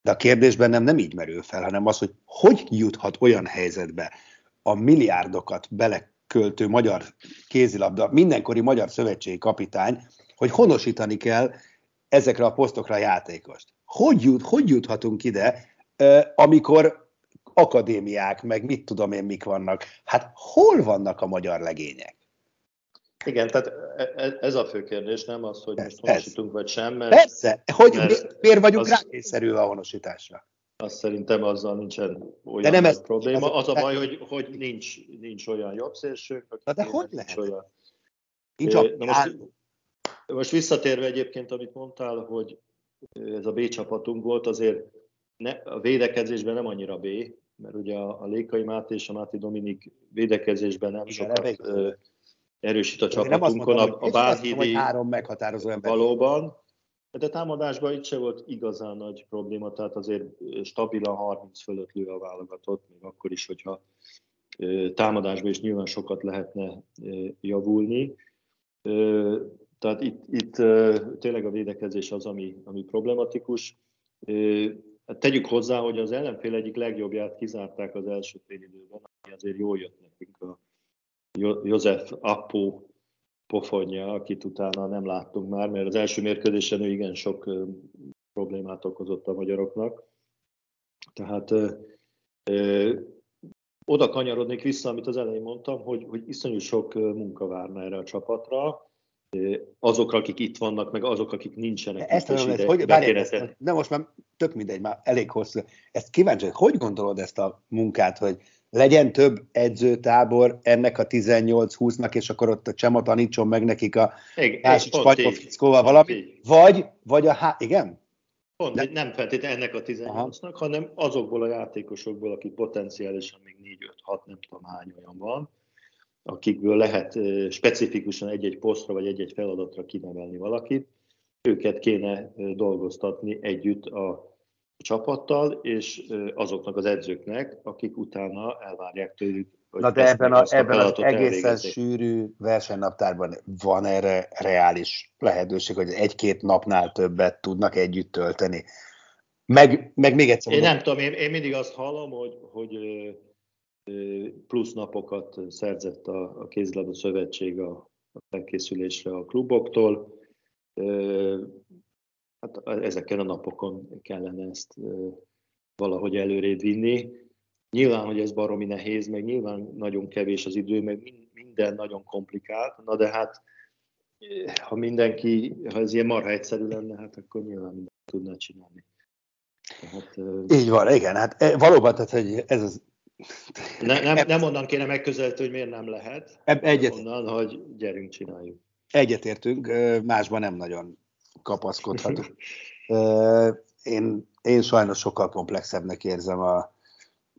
De a kérdésben nem így merül fel, hanem az, hogy juthat olyan helyzetbe a milliárdokat beleköltő magyar kézilabda, mindenkori magyar szövetségi kapitány, hogy honosítani kell ezekre a posztokra a játékost. Hogy juthatunk ide, amikor akadémiák, meg mit tudom én, mik vannak? Hát hol vannak a magyar legények? Igen, tehát ez a fő kérdés, nem az, hogy most honosítunk vagy sem. Persze, hogy miért vagyunk rákényszerű a honosításra? Azt szerintem azzal nincsen olyan nem ez probléma. Az a baj, hogy nincs olyan jobb szélső. De hogy lehet? Most visszatérve egyébként, amit mondtál, hogy ez a B csapatunk volt, azért a védekezésben nem annyira B, mert ugye a Lékai Máté és a Máté Dominik védekezésben nem sokat... erősít a csapatunkon, a Bálhídi valóban. De támadásban itt se volt igazán nagy probléma, tehát azért stabilan 30 fölött lő a válogatott, még akkor is, hogyha támadásban is nyilván sokat lehetne javulni. Tehát itt tényleg a védekezés az, ami problematikus. Tegyük hozzá, hogy az ellenfél egyik legjobbját kizárták az első félidőben, ami azért jól jött nekünk a József Appó pofonja, akit utána nem láttunk már, mert az első mérkőzésen ő igen sok problémát okozott a magyaroknak. Tehát oda kanyarodnék vissza, amit az elején mondtam, hogy iszonyú sok munka várna erre a csapatra. Azok, akik itt vannak, meg azok, akik nincsenek. De most már tök mindegy, már elég hosszú. Ezt kíváncsi, hogy gondolod ezt a munkát, hogy legyen több edzőtábor ennek a 18-20-nak, és akkor ott a Csema tanítson meg nekik a másik spanyol fickóval valami, vagy igen? Pont, nem feltétlenül ennek a 18-nak, hanem azokból a játékosokból, akik potenciálisan még 4-5-6, nem tudom hány olyan van, akikből lehet specifikusan egy-egy posztra, vagy egy-egy feladatra kinevelni valakit, őket kéne dolgoztatni együtt a csapattal, és azoknak az edzőknek, akik utána elvárják tőlük, hogy na de ebben az egészen sűrű versenynaptárban van erre reális lehetőség, hogy egy-két napnál többet tudnak együtt tölteni. Meg még egyszer. Én nem tudom, én mindig azt hallom, hogy plusz napokat szerzett a kézilabda szövetség a felkészülésre a kluboktól. Hát ezeken a napokon kellene ezt valahogy előrébb vinni. Nyilván, hogy ez baromi nehéz, meg nyilván nagyon kevés az idő, meg minden nagyon komplikált. Na de hát, ha ez ilyen marha egyszerű lenne, hát akkor nyilván mindent tudná csinálni. Tehát, így van, igen. Hát valóban, tehát, hogy ez az... Nem onnan kéne megközelítő, hogy miért nem lehet. Onnan, hogy gyerünk, csináljuk. Egyetértünk, másban nem nagyon kapaszkodhatunk. Én sajnos sokkal komplexebbnek érzem a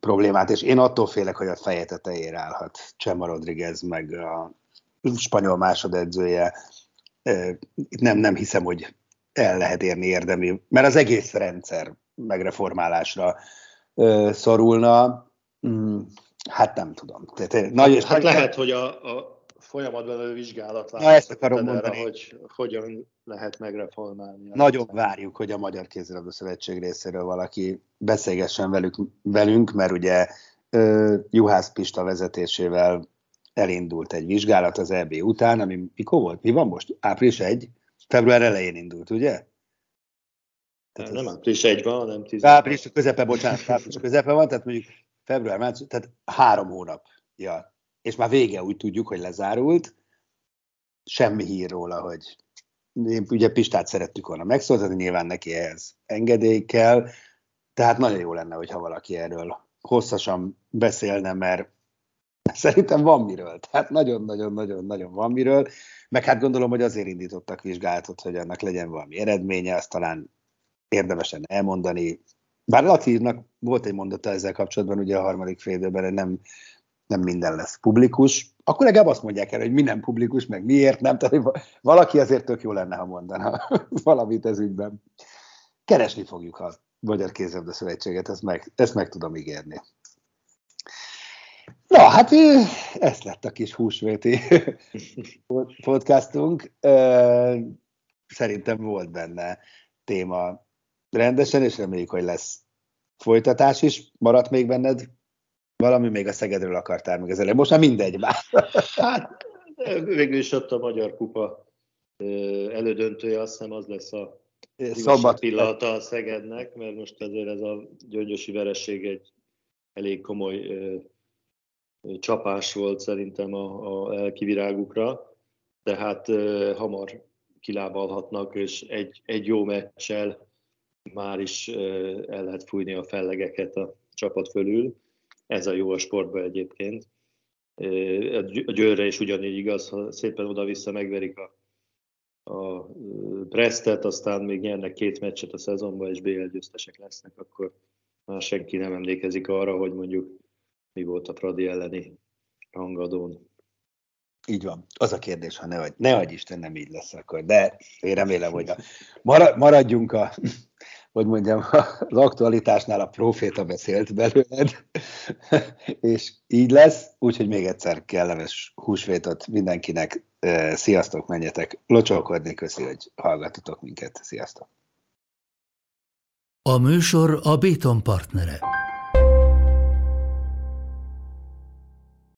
problémát, és én attól félek, hogy a feje tetejére állhat Chema Rodríguez, meg a spanyol másodedzője. Nem hiszem, hogy el lehet érni érdemi, mert az egész rendszer megreformálásra szorulna. Hát nem tudom. Hát lehet, hogy a folyamatban a vizsgálat látja, hogy hogyan lehet megreformálni. Nagyon várjuk, hogy a Magyar Kézilabda Szövetség részéről valaki beszélgessen velünk, mert ugye Juhász Pista vezetésével elindult egy vizsgálat az EB után, ami mikor volt? Mi van most? Április 1? Február elején indult, ugye? Tehát nem április 1 van, hanem 10. Április közepe, bocsánat, április közepe van, tehát mondjuk február, március, tehát 3 hónapja. És már vége, úgy tudjuk, hogy lezárult. Semmi hír róla, hogy ugye Pistát szerettük volna megszóltatni, nyilván neki ehhez engedély kell, tehát nagyon jó lenne, hogyha valaki erről hosszasan beszélne, mert szerintem van miről, tehát nagyon-nagyon-nagyon-nagyon van miről, meg hát gondolom, hogy azért indítottak vizsgálatot, hogy annak legyen valami eredménye, azt talán érdemesen elmondani. Bár Laci-nak volt egy mondata ezzel kapcsolatban, ugye a harmadik félidőben nem minden lesz publikus, akkor legalább azt mondják el, hogy mi nem publikus, meg miért nem, tehát valaki azért tök jó lenne, ha mondana valamit ez ügyben. Keresni fogjuk a Magyar Kézilabda Szövetséget, ezt meg tudom ígérni. Na, hát ez lett a kis húsvéti podcastunk. Szerintem volt benne téma rendesen, és reméljük, hogy lesz folytatás is. Maradt még benned valami, még a Szegedről akartál meg ezzel. Most már mindegy már. Hát, végül is ott a Magyar Kupa elődöntője, azt hiszem az lesz a szabad pillanata a Szegednek, mert most azért ez a gyöngyösi vereség egy elég komoly csapás volt szerintem a elkivirágukra, de hát hamar kilábalhatnak, és egy jó meccsel már is el lehet fújni a fellegeket a csapat fölül. Ez a jó a sportban egyébként. A Győrre is ugyanígy igaz, ha szépen oda-vissza megverik a Prestet, aztán még nyernek 2 meccset a szezonban, és BL győztesek lesznek, akkor már senki nem emlékezik arra, hogy mondjuk mi volt a Fradi elleni rangadón. Így van. Az a kérdés, ha ne adj Isten, nem így lesz akkor. De én remélem, hogy maradjunk az aktualitásnál, a proféta beszélt belőled, és így lesz. Úgyhogy még egyszer kellemes húsvétot mindenkinek. Sziasztok, menjetek locsolkodni. Köszi, hogy hallgatotok minket. Sziasztok! A műsor a Béton partnere.